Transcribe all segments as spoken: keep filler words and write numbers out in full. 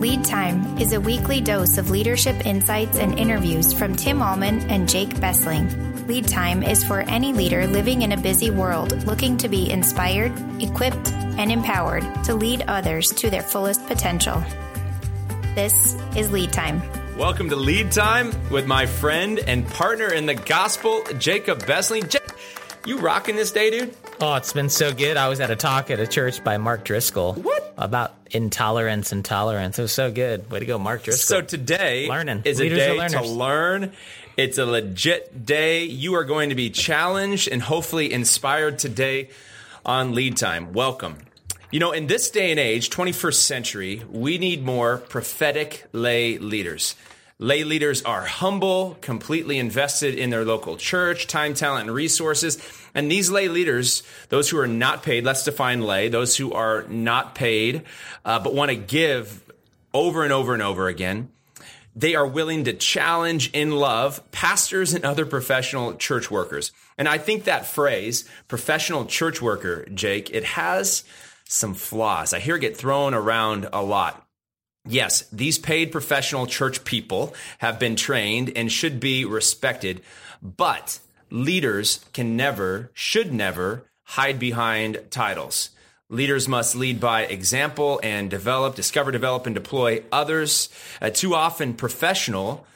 Lead Time is a weekly dose of leadership insights and interviews from Tim Allman and Jake Bessling. Lead Time is for any leader living in a busy world looking to be inspired, equipped, and empowered to lead others to their fullest potential. This is Lead Time. Welcome to Lead Time with my friend and partner in the gospel, Jacob Bessling. Jake, you rocking this day, dude? Oh, it's been so good. I was at a talk at a church by Mark Driscoll. What? About intolerance and tolerance. It was so good. Way to go, Mark Driscoll. So today learning. is Leaders a day to learn. It's a legit day. You are going to be challenged and hopefully inspired today on Lead Time. Welcome. You know, in this day and age, twenty-first century, we need more prophetic lay leaders. Lay leaders are humble, completely invested in their local church, time, talent, and resources. And these lay leaders, those who are not paid, let's define lay, those who are not paid, uh, but want to give over and over and over again, they are willing to challenge in love pastors and other professional church workers. And I think that phrase, professional church worker, Jake, it has some flaws. I hear it get thrown around a lot. Yes, these paid professional church people have been trained and should be respected, but leaders can never, should never hide behind titles. Leaders must lead by example and develop, discover, develop, and deploy others. Uh, too often, professional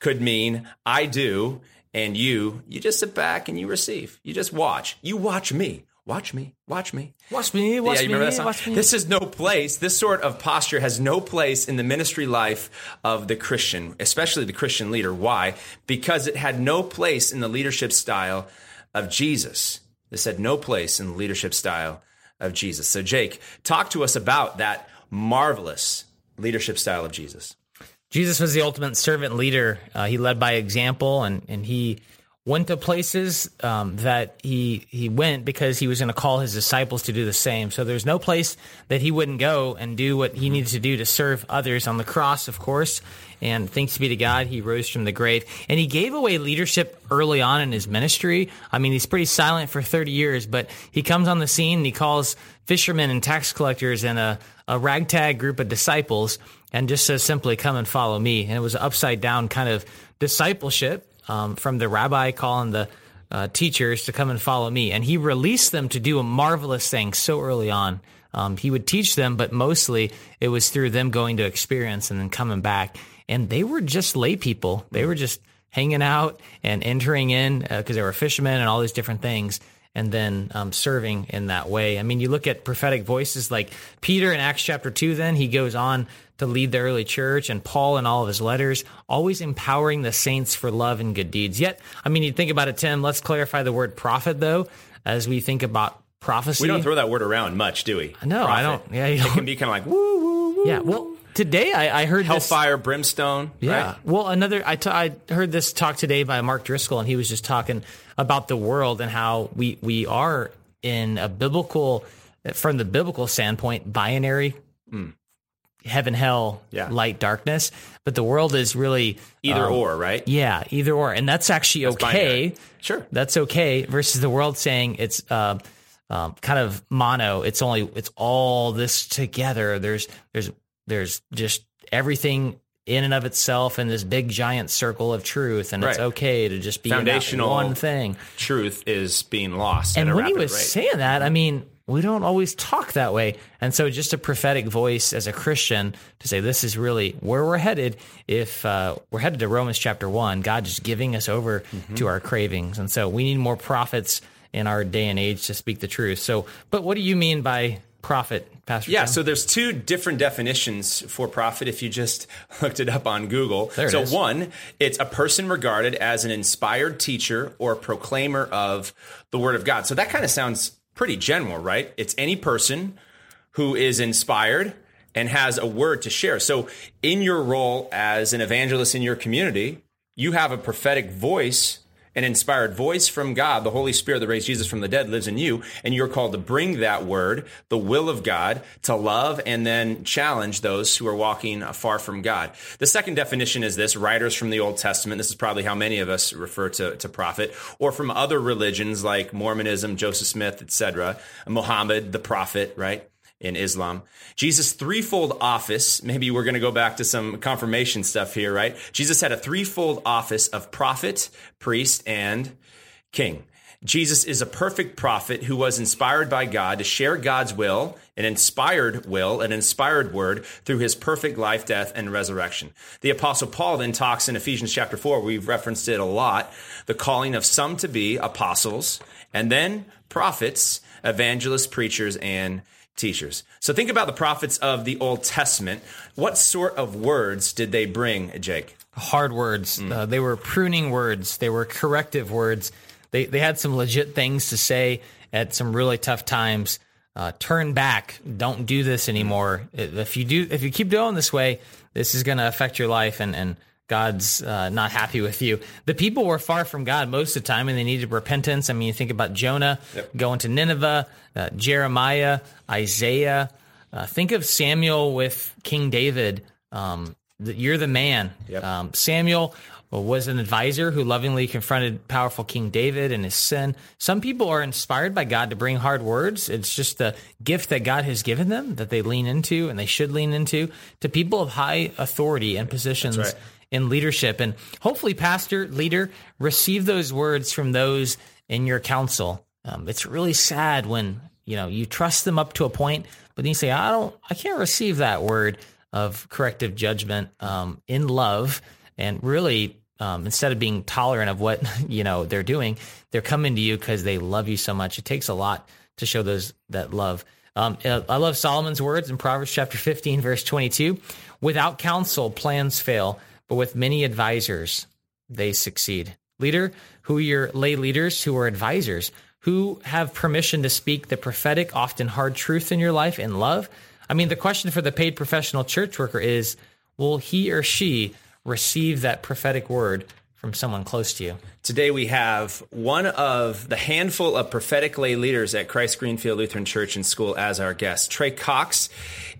could mean I do, and you, you just sit back and you receive. You just watch. You watch me. Watch me, watch me, watch me, watch yeah, you remember me, that song? Watch me. This is no place. This sort of posture has no place in the ministry life of the Christian, especially the Christian leader. Why? Because it had no place in the leadership style of Jesus. This had no place in the leadership style of Jesus. So, Jake, talk to us about that marvelous leadership style of Jesus. Jesus was the ultimate servant leader. Uh, he led by example, and and he went to places um, that he he went because he was going to call his disciples to do the same. So there's no place that he wouldn't go and do what he needed to do to serve others on the cross, of course. And thanks be to God, he rose from the grave. And he gave away leadership early on in his ministry. I mean, he's pretty silent for thirty years, but he comes on the scene and he calls fishermen and tax collectors and a, a ragtag group of disciples and just says simply, come and follow me. And it was an upside down kind of discipleship. Um, from the rabbi calling the uh, teachers to come and follow me. And he released them to do a marvelous thing so early on. Um, he would teach them, but mostly it was through them going to experience and then coming back. And they were just lay people. They were just hanging out and entering in because uh, they were fishermen and all these different things. And then um, serving in that way. I mean, you look at prophetic voices like Peter in Acts chapter two, then he goes on to lead the early church, and Paul in all of his letters, always empowering the saints for love and good deeds. Yet, I mean, you think about it, Tim, let's clarify the word prophet, though, as we think about prophecy. We don't throw that word around much, do we? No, prophet. I don't. Yeah, you don't. It can be kind of like, woo, woo, woo. Yeah, well, today I, I heard Hellfire, this, brimstone. Yeah. Right? Well, another, I, t- I heard this talk today by Mark Driscoll, and he was just talking about the world and how we, we are in a biblical, from the biblical standpoint, binary, mm. heaven, hell, yeah. light, darkness. But the world is really either um, or, right? Yeah, either or. And that's actually that's okay. Binary. Sure. That's okay. Versus the world saying it's, uh, um, kind of mono. It's only, it's all this together. There's, there's, There's just everything in and of itself in this big giant circle of truth, and right. it's okay to just be foundational. One thing, truth is being lost. And at a when rapid he was rate. saying that, I mean, we don't always talk that way, and so just a prophetic voice as a Christian to say this is really where we're headed. If uh, we're headed to Romans chapter one, God just giving us over mm-hmm. to our cravings, and so we need more prophets in our day and age to speak the truth. So, but what do you mean by prophet, Pastor? Yeah, John? So there's two different definitions for prophet if you just looked it up on Google. There so it one, it's a person regarded as an inspired teacher or proclaimer of the word of God. So that kind of sounds pretty general, right? It's any person who is inspired and has a word to share. So in your role as an evangelist in your community, you have a prophetic voice, an inspired voice from God, the Holy Spirit that raised Jesus from the dead lives in you, and you're called to bring that word, the will of God, to love and then challenge those who are walking far from God. The second definition is this, writers from the Old Testament. This is probably how many of us refer to, to prophet, or from other religions like Mormonism, Joseph Smith, et cetera, Muhammad, the prophet, right? in Islam. Jesus' threefold office, maybe we're going to go back to some confirmation stuff here, right? Jesus had a threefold office of prophet, priest, and king. Jesus is a perfect prophet who was inspired by God to share God's will, an inspired will, an inspired word through his perfect life, death, and resurrection. The Apostle Paul then talks in Ephesians chapter four, we've referenced it a lot, the calling of some to be apostles, and then prophets, evangelists, preachers, and teachers. So think about the prophets of the Old Testament. What sort of words did they bring, Jake? Hard words. Mm. Uh, they were pruning words. They were corrective words. They they had some legit things to say at some really tough times. Uh, turn back. Don't do this anymore. If you do, if you keep doing this way, this is going to affect your life, and, and God's uh, not happy with you. The people were far from God most of the time, and they needed repentance. I mean, you think about Jonah yep. going to Nineveh, uh, Jeremiah, Isaiah. Uh, think of Samuel with King David. Um, the, you're the man. Yep. Um, Samuel was an advisor who lovingly confronted powerful King David and his sin. Some people are inspired by God to bring hard words. It's just the gift that God has given them that they lean into, and they should lean into, to people of high authority and positions right. in leadership. And hopefully, pastor, leader, receive those words from those in your council. Um, it's really sad when, you know, you trust them up to a point, but then you say, I don't, I can't receive that word of corrective judgment um, in love. And really, Um, instead of being tolerant of what, you know, they're doing, they're coming to you because they love you so much. It takes a lot to show those that love. Um, I love Solomon's words in Proverbs chapter fifteen, verse twenty-two. Without counsel, plans fail, but with many advisors, they succeed. Leader, who are your lay leaders who are advisors, who have permission to speak the prophetic, often hard truth in your life in love. I mean, the question for the paid professional church worker is, will he or she receive that prophetic word from someone close to you? Today we have one of the handful of prophetic lay leaders at Christ Greenfield Lutheran Church and School as our guest. Trey Cox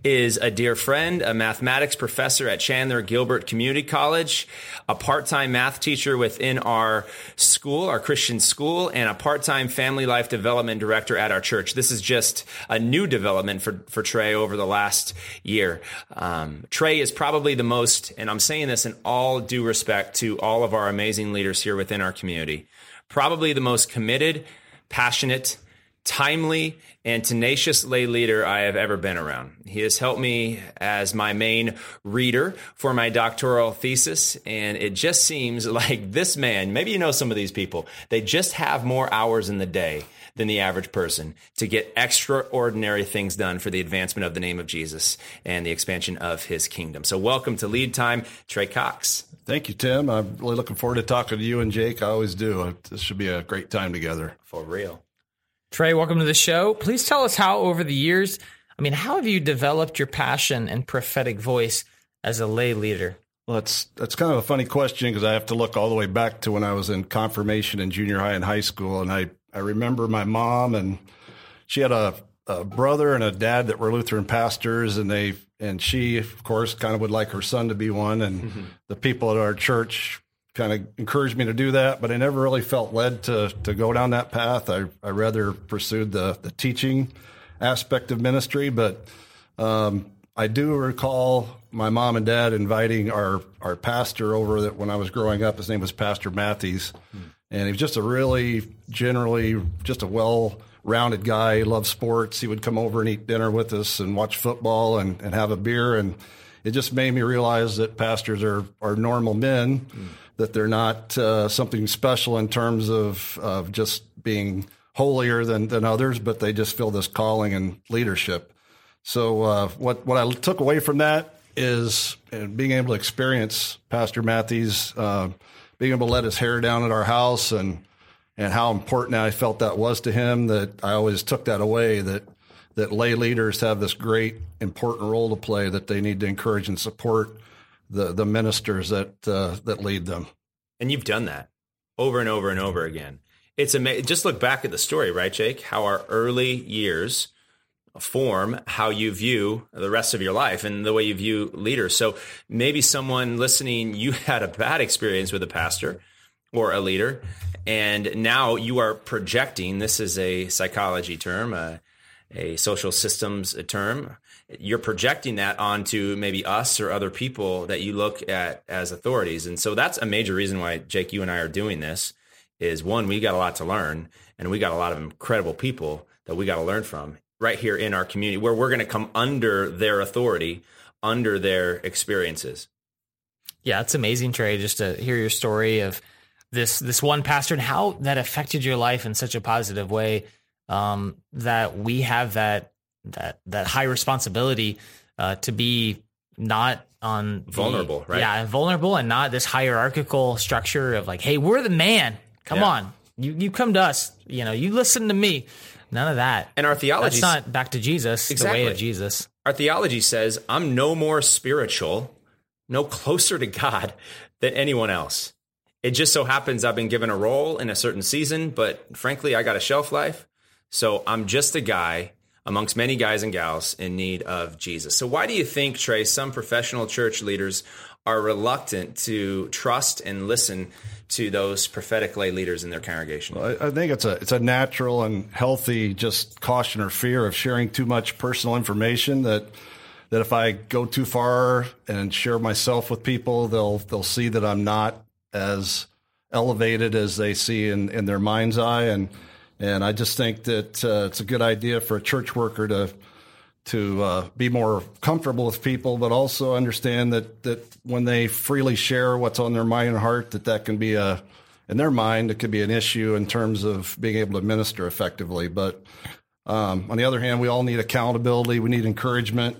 is a dear friend, a mathematics professor at Chandler Gilbert Community College, a part-time math teacher within our school, our Christian school, and a part-time family life development director at our church. This is just a new development for, for Trey over the last year. Um, Trey is probably the most, and I'm saying this in all due respect to all of our amazing leaders here within our community, probably the most committed, passionate, timely, and tenacious lay leader I have ever been around. He has helped me as my main reader for my doctoral thesis, and it just seems like this man, maybe you know some of these people, they just have more hours in the day than the average person to get extraordinary things done for the advancement of the name of Jesus and the expansion of his kingdom. So welcome to Lead Time, Trey Cox. Thank you, Tim. I'm really looking forward to talking to you and Jake. I always do. This should be a great time together. For real. Trey, welcome to the show. Please tell us how over the years, I mean, how have you developed your passion and prophetic voice as a lay leader? Well, that's, that's kind of a funny question because I have to look all the way back to when I was in confirmation in junior high and high school, and I I remember my mom, and she had a, a brother and a dad that were Lutheran pastors, and they and she, of course, kind of would like her son to be one, and mm-hmm. the people at our church kind of encouraged me to do that, but I never really felt led to to go down that path. I, I rather pursued the, the teaching aspect of ministry, but um, I do recall my mom and dad inviting our, our pastor over that when I was growing up. His name was Pastor Matthews. Mm-hmm. And he was just a really, generally, just a well-rounded guy. He loved sports. He would come over and eat dinner with us and watch football and, and have a beer. And it just made me realize that pastors are, are normal men, mm. that they're not uh, something special in terms of, of just being holier than, than others, but they just feel this calling and leadership. So uh, what, what I took away from that is being able to experience Pastor Matthews' uh being able to let his hair down at our house, and and how important I felt that was to him, that I always took that away, that that lay leaders have this great, important role to play, that they need to encourage and support the, the ministers that uh, that lead them. And you've done that over and over and over again. It's amazing. Just look back at the story, right, Jake? How our early years form how you view the rest of your life and the way you view leaders. So maybe someone listening, you had a bad experience with a pastor or a leader, and now you are projecting, this is a psychology term, uh, a social systems term, you're projecting that onto maybe us or other people that you look at as authorities. And so that's a major reason why, Jake, you and I are doing this is, one, we got a lot to learn, and we got a lot of incredible people that we got to learn from right here in our community where we're going to come under their authority, under their experiences. Yeah, it's amazing, Trey, just to hear your story of this this one pastor and how that affected your life in such a positive way, um, that we have that that that high responsibility uh, to be not on vulnerable, the, right? Yeah, vulnerable and not this hierarchical structure of like, hey, we're the man. Come yeah. on, you you come to us. You know, you listen to me. None of that. And our theology is not back to Jesus, exactly. The way of Jesus. Our theology says, I'm no more spiritual, no closer to God than anyone else. It just so happens I've been given a role in a certain season, but frankly, I got a shelf life. So I'm just a guy amongst many guys and gals in need of Jesus. So why do you think, Trey, some professional church leaders are reluctant to trust and listen to those prophetic lay leaders in their congregation? Well, I, I think it's a it's a natural and healthy just caution or fear of sharing too much personal information that that if I go too far and share myself with people, they'll they'll see that I'm not as elevated as they see in, in their mind's eye. And and I just think that uh, it's a good idea for a church worker to to uh, be more comfortable with people, but also understand that, that when they freely share what's on their mind and heart, that that can be a, in their mind, it could be an issue in terms of being able to minister effectively. But um, on the other hand, we all need accountability. We need encouragement.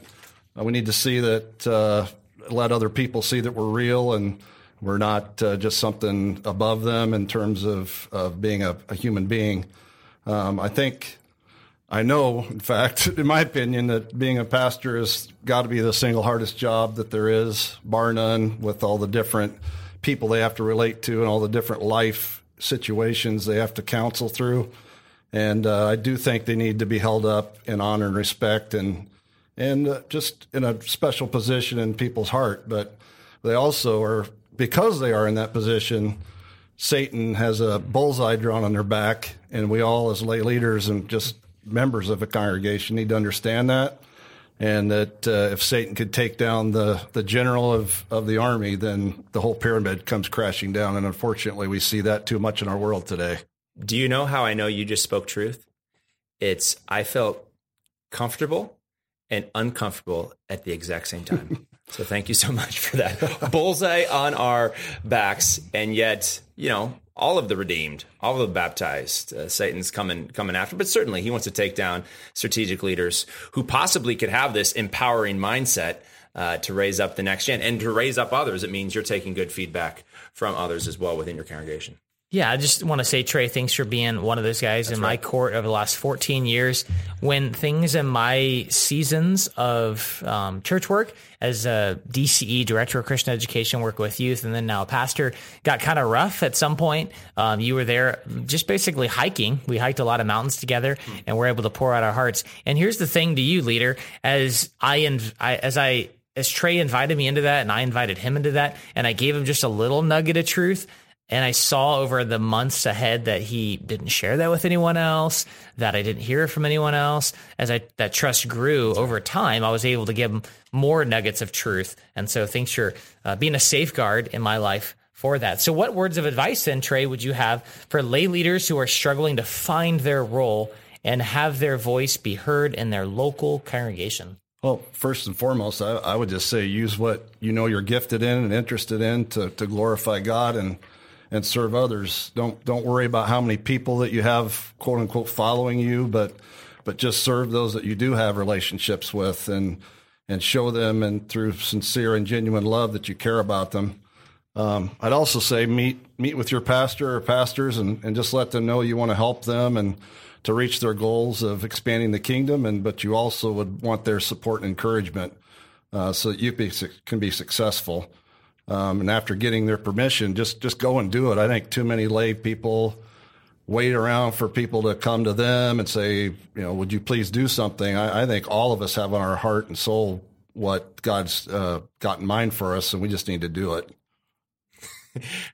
Uh, we need to see that, uh, let other people see that we're real and we're not uh, just something above them in terms of, of being a, a human being. Um, I think... I know, in fact, in my opinion, that being a pastor has got to be the single hardest job that there is, bar none, with all the different people they have to relate to and all the different life situations they have to counsel through. And uh, I do think they need to be held up in honor and respect and and uh, just in a special position in people's heart. But they also are, because they are in that position, Satan has a bullseye drawn on their back, and we all as lay leaders and just members of a congregation need to understand that, and that uh, if Satan could take down the, the general of, of the army, then the whole pyramid comes crashing down. And unfortunately, we see that too much in our world today. Do you know how I know you just spoke truth? It's I felt comfortable and uncomfortable at the exact same time. So thank you so much for that. Bullseye on our backs. And yet, you know, all of the redeemed, all of the baptized, uh, Satan's coming coming after. But certainly he wants to take down strategic leaders who possibly could have this empowering mindset uh, to raise up the next gen. And to raise up others, it means you're taking good feedback from others as well within your congregation. Yeah, I just want to say, Trey, thanks for being one of those guys That's in right. my court over the last fourteen years. When things in my seasons of um, church work as a D C E, Director of Christian Education, work with youth, and then now a pastor, got kind of rough at some point. Um, you were there just basically hiking. We hiked a lot of mountains together, and we're able to pour out our hearts. And here's the thing to you, leader, as I, inv- I as I as Trey invited me into that, and I invited him into that, and I gave him just a little nugget of truth. And I saw over the months ahead that he didn't share that with anyone else, that I didn't hear from anyone else. As I that trust grew over time, I was able to give him more nuggets of truth. And so thanks for uh, being a safeguard in my life for that. So what words of advice then, Trey, would you have for lay leaders who are struggling to find their role and have their voice be heard in their local congregation? Well, first and foremost, I, I would just say use what you know you're gifted in and interested in to, to glorify God and and serve others. Don't don't worry about how many people that you have, quote unquote, following you, but but just serve those that you do have relationships with, and and show them, and through sincere and genuine love, that you care about them. Um, I'd also say meet meet with your pastor or pastors, and, and just let them know you want to help them and to reach their goals of expanding the kingdom, and but you also would want their support and encouragement uh, so that you be, can be successful. Um, and after getting their permission, just, just go and do it. I think too many lay people wait around for people to come to them and say, you know, would you please do something? I, I think all of us have on our heart and soul what God's uh, got in mind for us, and we just need to do it.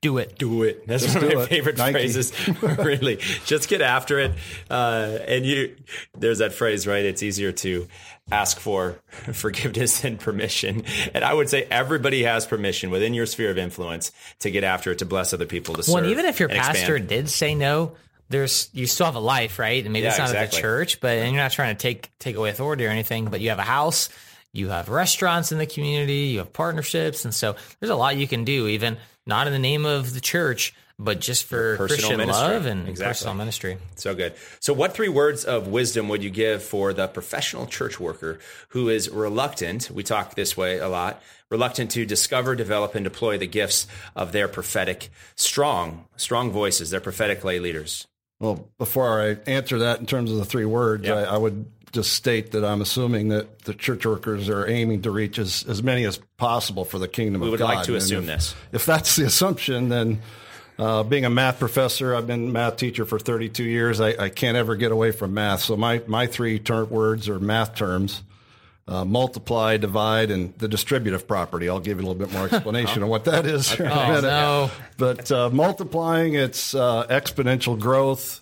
Do it. Do it. That's just one of my it. favorite Nike. phrases. Really. Just get after it. Uh, and you, there's that phrase, right? It's easier to ask for forgiveness than permission. And I would say everybody has permission within your sphere of influence to get after it, to bless other people, to serve. Well, and even if your pastor expand. did say no, there's, you still have a life, right? And maybe yeah, it's not exactly. at the church, but and you're not trying to take, take away authority or anything, but you have a house, you have restaurants in the community, you have partnerships. And so there's a lot you can do, even not in the name of the church, but just for personal Christian ministry. love and exactly. personal ministry. So good. So what three words of wisdom would you give for the professional church worker who is reluctant? We talk this way a lot. Reluctant to discover, develop, and deploy the gifts of their prophetic, strong, strong voices, their prophetic lay leaders. Well, before I answer that in terms of the three words, yep. I, I would just state that I'm assuming that the church workers are aiming to reach as, as many as possible for the kingdom we of God. We would like to and assume if, this. If that's the assumption, then uh, being a math professor, I've been a math teacher for thirty-two years. I, I can't ever get away from math. So my, my three ter- words are math terms. Uh, multiply, divide, and the distributive property. I'll give you a little bit more explanation oh. of what that is here in a minute. Oh, no. But uh, multiplying, it's uh, exponential growth,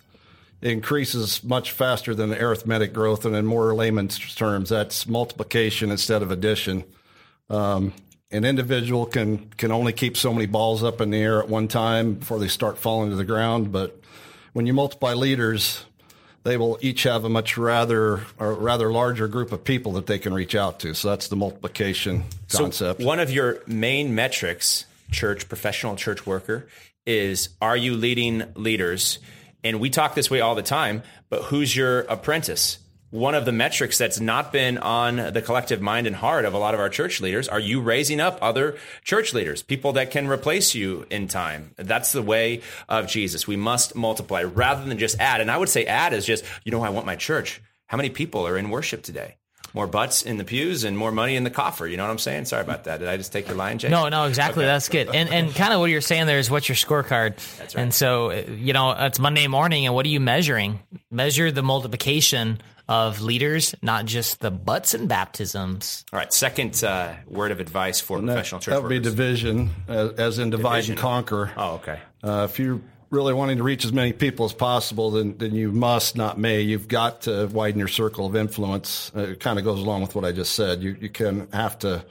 increases much faster than arithmetic growth, and in more layman's terms, that's multiplication instead of addition. Um, an individual can, can only keep so many balls up in the air at one time before they start falling to the ground, but when you multiply leaders, they will each have a much rather or rather larger group of people that they can reach out to. So that's the multiplication concept. So one of your main metrics, church, professional church worker, is are you leading leaders? And we talk this way all the time, but who's your apprentice? One of the metrics that's not been on the collective mind and heart of a lot of our church leaders, are you raising up other church leaders, people that can replace you in time? That's the way of Jesus. We must multiply rather than just add. And I would say add is just, you know, I want my church. How many people are in worship today? More butts in the pews and more money in the coffer. You know what I'm saying? Sorry about that. Did I just take your line, Jay? No, no, exactly. Okay. That's good. And and kind of what you're saying there is what's your scorecard? That's right. And so, you know, it's Monday morning and what are you measuring? Measure the multiplication of leaders, not just the butts and baptisms. All right. Second uh, word of advice for and professional that, church that would workers. Be division, as, as in divide division. and conquer. Oh, okay. Uh, if you're really wanting to reach as many people as possible, then, then you must, not may. You've got to widen your circle of influence. Uh, it kind of goes along with what I just said. You, you can have to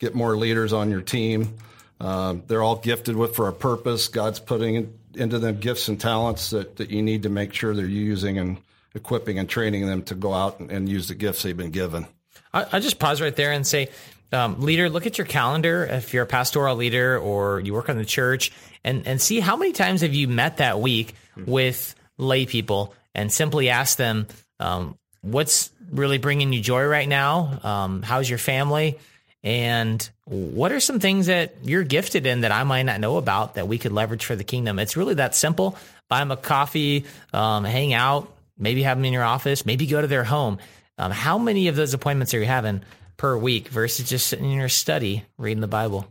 get more leaders on your team. Um, they're all gifted with for a purpose. God's putting in, into them gifts and talents that, that you need to make sure they're using and equipping and training them to go out and, and use the gifts they've been given. I, I just pause right there and say, um, leader, look at your calendar. If you're a pastoral leader or you work on the church, and, and see how many times have you met that week with lay people and simply ask them, um, what's really bringing you joy right now? Um, how's your family? And what are some things that you're gifted in that I might not know about that we could leverage for the kingdom? It's really that simple. Buy them a coffee, um, hang out, maybe have them in your office, maybe go to their home. Um, how many of those appointments are you having per week versus just sitting in your study reading the Bible?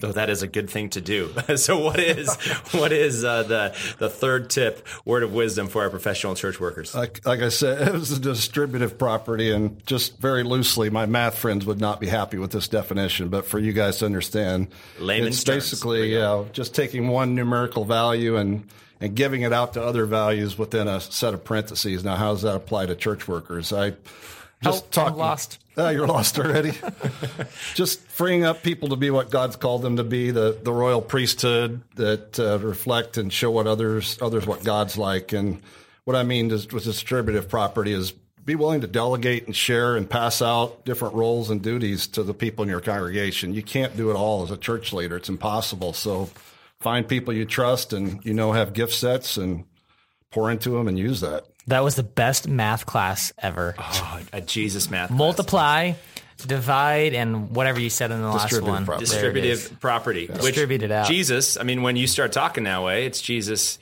Though that is a good thing to do. So what is what is uh, the the third tip, word of wisdom for our professional church workers? Like, like I said, it was a distributive property, and just very loosely, my math friends would not be happy with this definition. But for you guys to understand, layman's it's basically terms, uh, just taking one numerical value and and giving it out to other values within a set of parentheses. Now, how does that apply to church workers? I just oh, talk, I'm lost. Oh, you're lost already. Just freeing up people to be what God's called them to be, the, the royal priesthood that uh, reflect and show what others, others what God's like. And what I mean is, with distributive property is be willing to delegate and share and pass out different roles and duties to the people in your congregation. You can't do it all as a church leader. It's impossible. So find people you trust and, you know, have gift sets and pour into them and use that. That was the best math class ever. Oh, a Jesus math class. Multiply, divide, and whatever you said in the last one. Property. Distributive property. Yeah. Distributed out. Jesus, I mean, when you start talking that way, it's Jesus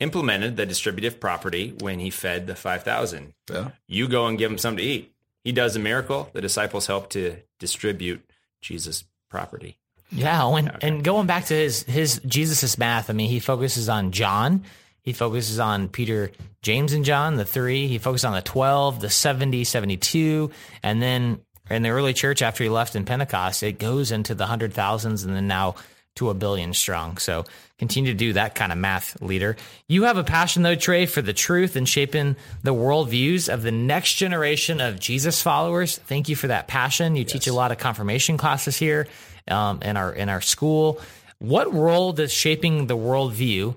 implemented the distributive property when he fed the five thousand. Yeah. You go and give them something to eat. He does a miracle. The disciples help to distribute Jesus' property. Yeah, and, okay. and going back to his his Jesus' math, I mean, he focuses on John. He focuses on Peter, James, and John, the three. He focuses on the twelve, the seventy, seventy-two. And then in the early church, after he left in Pentecost, it goes into the hundred thousands and then now to a billion strong. So continue to do that kind of math, leader. You have a passion, though, Trey, for the truth and shaping the worldviews of the next generation of Jesus followers. Thank you for that passion. You yes. teach a lot of confirmation classes here um, in our in our school. What role does shaping the worldview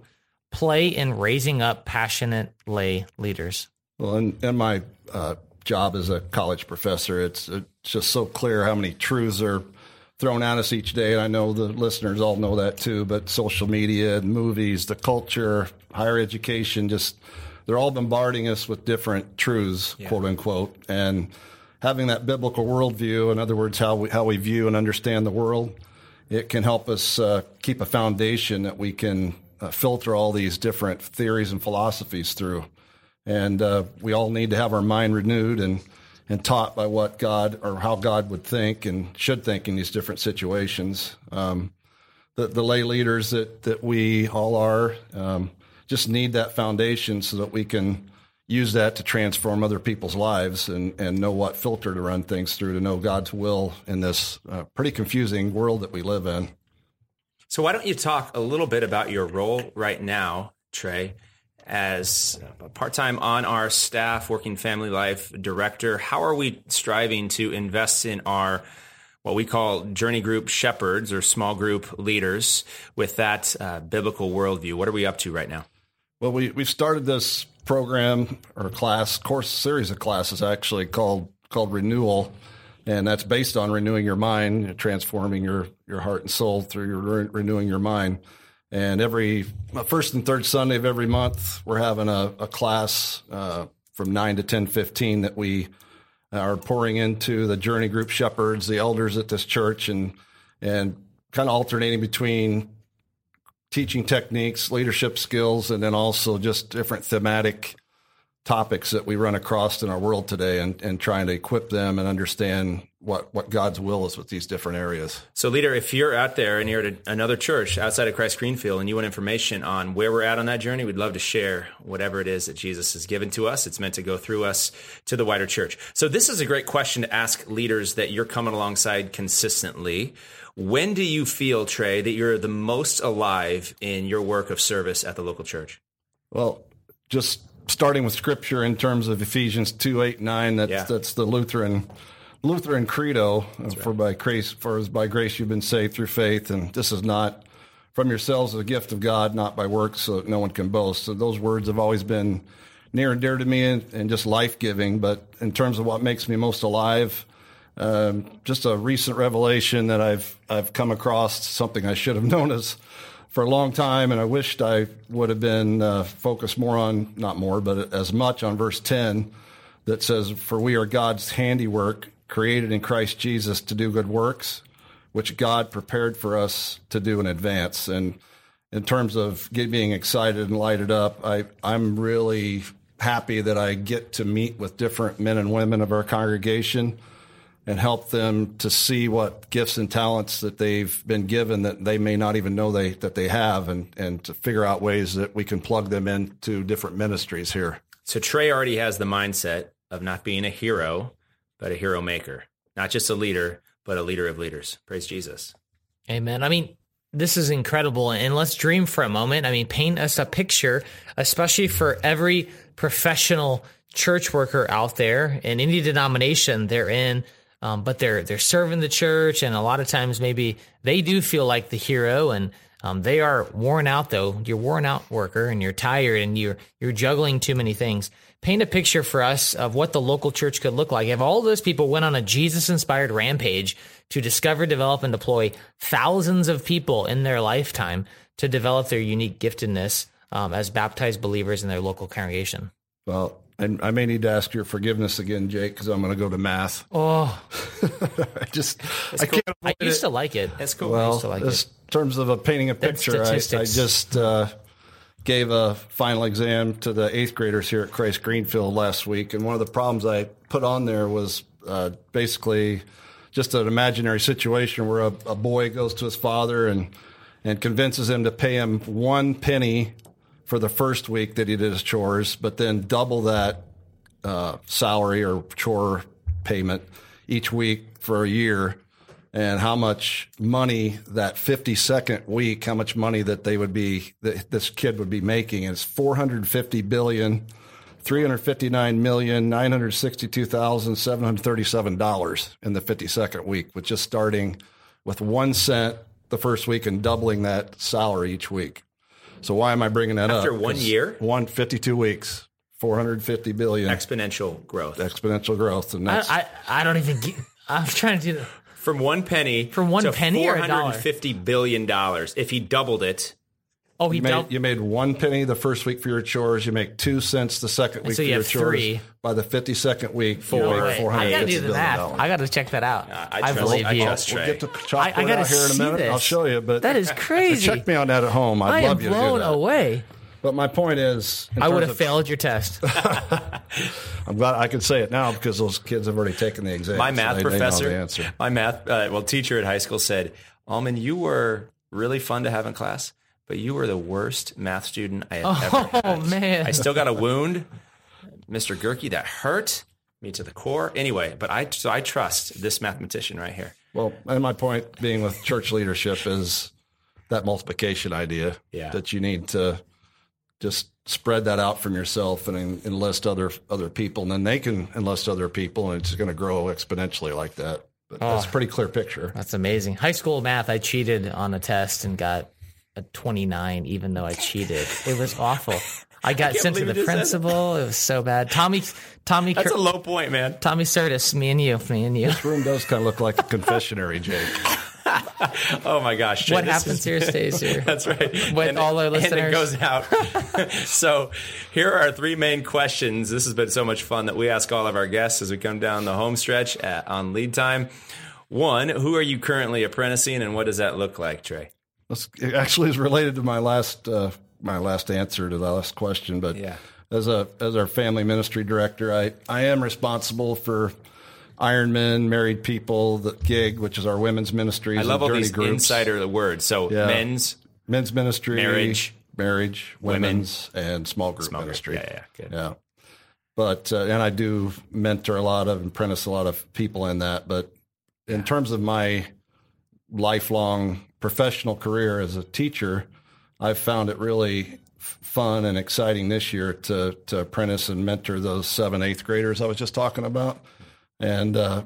play in raising up passionate lay leaders? Well, in, in my uh, job as a college professor, it's, it's just so clear how many truths are thrown at us each day. And I know the listeners all know that too, but social media and movies, the culture, higher education, just they're all bombarding us with different truths, yeah. quote unquote. And having that biblical worldview, in other words, how we, how we view and understand the world, it can help us uh, keep a foundation that we can uh, filter all these different theories and philosophies through. And uh, we all need to have our mind renewed and and taught by what God or how God would think and should think in these different situations. Um, the, the lay leaders that, that we all are um, just need that foundation so that we can use that to transform other people's lives and, and know what filter to run things through to know God's will in this uh, pretty confusing world that we live in. So why don't you talk a little bit about your role right now, Trey, as part-time on our staff, working family life director. How are we striving to invest in our, what we call journey group shepherds or small group leaders with that uh, biblical worldview? What are we up to right now? Well, we, we've started this program or class course series of classes actually called, called Renewal. And that's based on renewing your mind, transforming your, your heart and soul through your re- renewing your mind. And every first and third Sunday of every month, we're having a, a class uh, from nine to ten fifteen that we are pouring into the journey group shepherds, the elders at this church, and and kind of alternating between teaching techniques, leadership skills, and then also just different thematic topics that we run across in our world today and, and trying to equip them and understand what, what God's will is with these different areas. So, leader, if you're out there and you're at another church outside of Christ Greenfield and you want information on where we're at on that journey, we'd love to share whatever it is that Jesus has given to us. It's meant to go through us to the wider church. So this is a great question to ask leaders that you're coming alongside consistently. When do you feel, Trey, that you're the most alive in your work of service at the local church? Well, just starting with scripture in terms of Ephesians two, eight, nine, that's, yeah. that's the Lutheran Lutheran credo. That's right. For by grace, for as by grace you've been saved through faith, and this is not from yourselves, a gift of God, not by works, so that no one can boast. So those words have always been near and dear to me and, and just life-giving, but in terms of what makes me most alive, um, just a recent revelation that I've I've come across, something I should have known as for a long time, and I wished I would have been uh, focused more on, not more, but as much on verse ten that says, "For we are God's handiwork, created in Christ Jesus to do good works, which God prepared for us to do in advance." And in terms of get, being excited and lighted up, I, I'm really happy that I get to meet with different men and women of our congregation and help them to see what gifts and talents that they've been given that they may not even know they that they have, and, and to figure out ways that we can plug them into different ministries here. So Trey already has the mindset of not being a hero, but a hero maker, not just a leader, but a leader of leaders. Praise Jesus. Amen. I mean, this is incredible. And let's dream for a moment. I mean, paint us a picture, especially for every professional church worker out there in any denomination they're in. Um, but they're they're serving the church, and a lot of times maybe they do feel like the hero, and um, they are worn out though. You're worn out worker, and you're tired, and you're you're juggling too many things. Paint a picture for us of what the local church could look like if all those people went on a Jesus-inspired rampage to discover, develop, and deploy thousands of people in their lifetime to develop their unique giftedness um, as baptized believers in their local congregation. Well, and I may need to ask your forgiveness again, Jake, because I'm going to go to math. Oh, I just That's I cool. can't. I used it. to like it. That's cool. Well, I used to like in it. terms of a painting a picture, I, I just uh, gave a final exam to the eighth graders here at Christ Greenfield last week, and one of the problems I put on there was uh, basically just an imaginary situation where a, a boy goes to his father and and convinces him to pay him one penny for the first week that he did his chores, but then double that uh, salary or chore payment each week for a year and how much money that fifty-second week, how much money that they would be, that this kid would be making. And it's four hundred fifty billion dollars, three hundred fifty-nine million, nine hundred sixty-two thousand, seven hundred thirty-seven dollars in the fifty-second week, with just starting with one cent the first week and doubling that salary each week. So why am I bringing that After up? After one year? One, fifty-two weeks. four hundred fifty billion. Exponential growth. Exponential growth. And that's, I, I I don't even get, I'm trying to do that. From one penny From one to penny or a dollar? four hundred fifty billion dollars. If he doubled it. Oh, he doubled? You made one penny the first week for your chores. You make two cents the second week so for you your have chores. Three. By the fifty-second week, for right. four hundred fifty billion dollars. I got to do the math. Dollars. I got to check that out. Uh, I, I trust, believe I you. Trust, we'll get to chalkboard I, I out here in a minute. This. I'll show you. But that is crazy. Check me on that at home. I'd I love you to do that. I am blown away. But my point is... I would have of, failed your test. I'm glad I can say it now because those kids have already taken the exam. My math so they, professor, they know the answer. My math, uh, well, teacher at high school said, Alman, you were really fun to have in class, but you were the worst math student I had oh, ever had. Oh, man. I still got a wound. Mister Gerke, that hurt me to the core. Anyway, but I so I trust this mathematician right here. Well, and my point being with church leadership is that multiplication idea yeah. that you need to... Just spread that out from yourself and enlist other other people, and then they can enlist other people, and it's going to grow exponentially like that. But oh, that's a pretty clear picture. That's amazing. High school math, I cheated on a test and got a twenty-nine, even though I cheated. It was awful. I got I sent to the principal. It was so bad. Tommy, Tommy, that's Cur- a low point, man. Tommy Sirtis, me and you, me and you. This room does kind of look like a confessionary, Jake. Oh my gosh! Jay, what happens is, here stays here. That's right. With and, all our listeners, and it goes out. So here are our three main questions. This has been so much fun that we ask all of our guests as we come down the home stretch at, on Lead Time. One, who are you currently apprenticing, and what does that look like, Trey? It actually is related to my last uh, my last answer to the last question, but yeah. as a as our family ministry director, I I am responsible for Ironmen, married people, the gig, which is our women's ministries. I love all these groups. Insider the words. So yeah. men's, men's ministry, marriage, marriage, women's, women, and small group small ministry. Group. Yeah, yeah, good. yeah. But uh, and I do mentor a lot of, apprentice a lot of people in that. But in yeah. terms of my lifelong professional career as a teacher, I've found it really fun and exciting this year to to apprentice and mentor those seven eighth graders I was just talking about. And uh,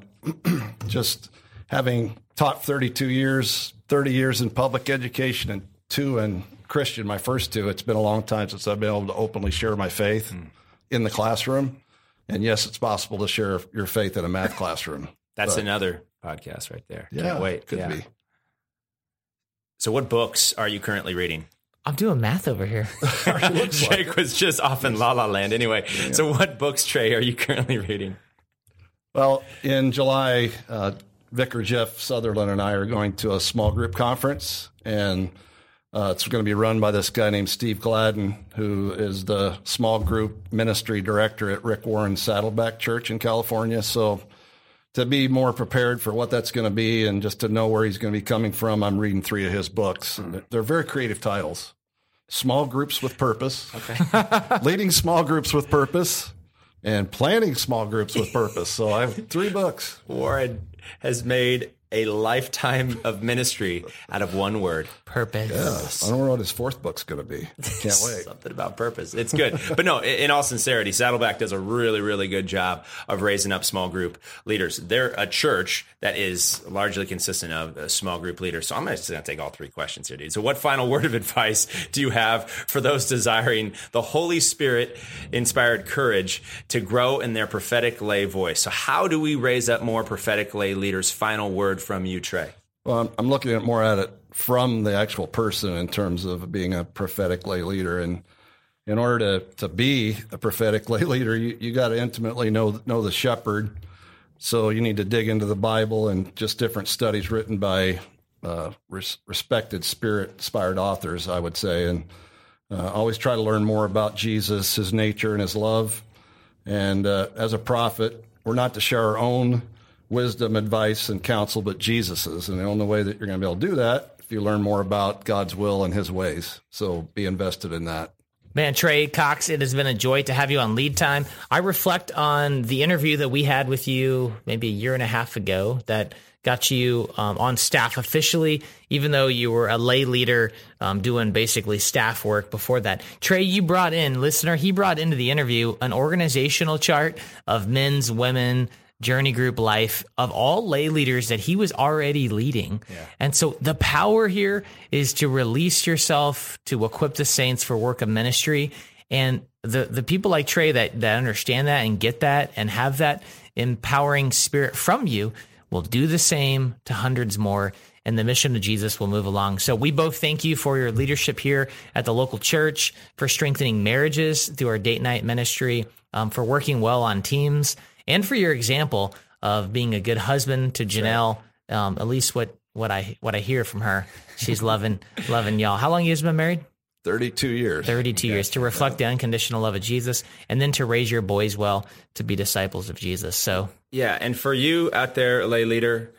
just having taught thirty-two years, thirty years in public education and two in Christian, my first two, it's been a long time since I've been able to openly share my faith mm. in the classroom. And yes, it's possible to share your faith in a math classroom. That's but, another podcast right there. Yeah, Can't wait. Could yeah. be. So what books are you currently reading? I'm doing math over here. Jake was just off in La La Land anyway. Yeah. So what books, Trey, are you currently reading? Well, in July, uh, Vicar Jeff Sutherland and I are going to a small group conference, and uh, it's going to be run by this guy named Steve Gladden, who is the small group ministry director at Rick Warren Saddleback Church in California. So to be more prepared for what that's going to be and just to know where he's going to be coming from, I'm reading three of his books. Mm-hmm. They're very creative titles. Small Groups with Purpose, okay. Leading Small Groups with Purpose, and Planning Small Groups with Purpose. So I have three books. Warren has made a lifetime of ministry out of one word. Purpose. Yeah. I don't know what his fourth book's going to be. Can't wait. Something about purpose. It's good. But no, in all sincerity, Saddleback does a really, really good job of raising up small group leaders. They're a church that is largely consistent of small group leaders. So I'm just going to take all three questions here, dude. So what final word of advice do you have for those desiring the Holy Spirit-inspired courage to grow in their prophetic lay voice? So how do we raise up more prophetic lay leaders? Final word from you, Trey. Well, I'm, I'm looking at more at it from the actual person in terms of being a prophetic lay leader. And in order to, to be a prophetic lay leader, you, you got to intimately know, know the shepherd. So you need to dig into the Bible and just different studies written by uh, res, respected spirit-inspired authors, I would say. And uh, always try to learn more about Jesus, his nature, and his love. And uh, as a prophet, we're not to share our own wisdom, advice, and counsel, but Jesus's. And the only way that you're going to be able to do that, if you learn more about God's will and his ways. So be invested in that. Man, Trey Cox, it has been a joy to have you on Lead Time. I reflect on the interview that we had with you maybe a year and a half ago that got you um, on staff officially, even though you were a lay leader um, doing basically staff work before that. Trey, you brought in, listener, he brought into the interview an organizational chart of men's, women, journey group life of all lay leaders that he was already leading. Yeah. And so the power here is to release yourself to equip the saints for work of ministry. And the the people like Trey that, that understand that and get that and have that empowering spirit from you will do the same to hundreds more, and the mission of Jesus will move along. So we both thank you for your leadership here at the local church, for strengthening marriages through our date night ministry, um, for working well on teams, and for your example of being a good husband to Janelle. Sure. Um, at least what, what I what I hear from her, she's loving loving y'all. How long have you guys been married? thirty-two years thirty-two yeah. years, to reflect yeah. the unconditional love of Jesus, and then to raise your boys well to be disciples of Jesus. So yeah, and for you out there, lay leader,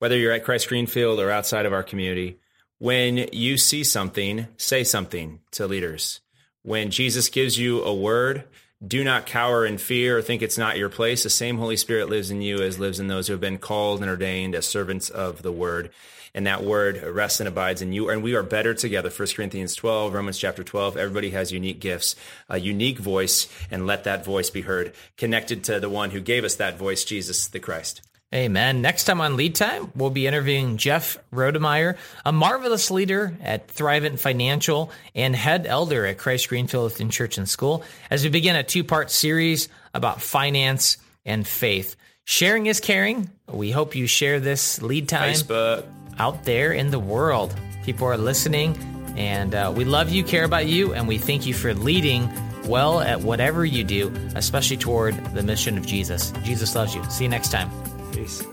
whether you're at Christ Greenfield or outside of our community, when you see something, say something to leaders. When Jesus gives you a word, do not cower in fear or think it's not your place. The same Holy Spirit lives in you as lives in those who have been called and ordained as servants of the word. And that word rests and abides in you. And we are better together. First Corinthians twelve, Romans chapter twelve. Everybody has unique gifts, a unique voice, and let that voice be heard, connected to the one who gave us that voice, Jesus the Christ. Amen. Next time on Lead Time, we'll be interviewing Jeff Rodemeyer, a marvelous leader at Thrivent Financial and head elder at Christ Greenfield Lutheran Church and School, as we begin a two-part series about finance and faith. Sharing is caring. We hope you share this Lead Time Facebook out there in the world. People are listening, and uh, we love you, care about you, and we thank you for leading well at whatever you do, especially toward the mission of Jesus. Jesus loves you. See you next time. Peace.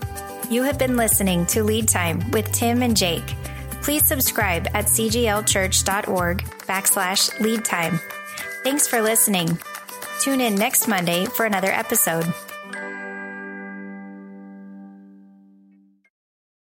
You have been listening to Lead Time with Tim and Jake. Please subscribe at cglchurch.org backslash lead time. Thanks for listening. Tune in next Monday for another episode.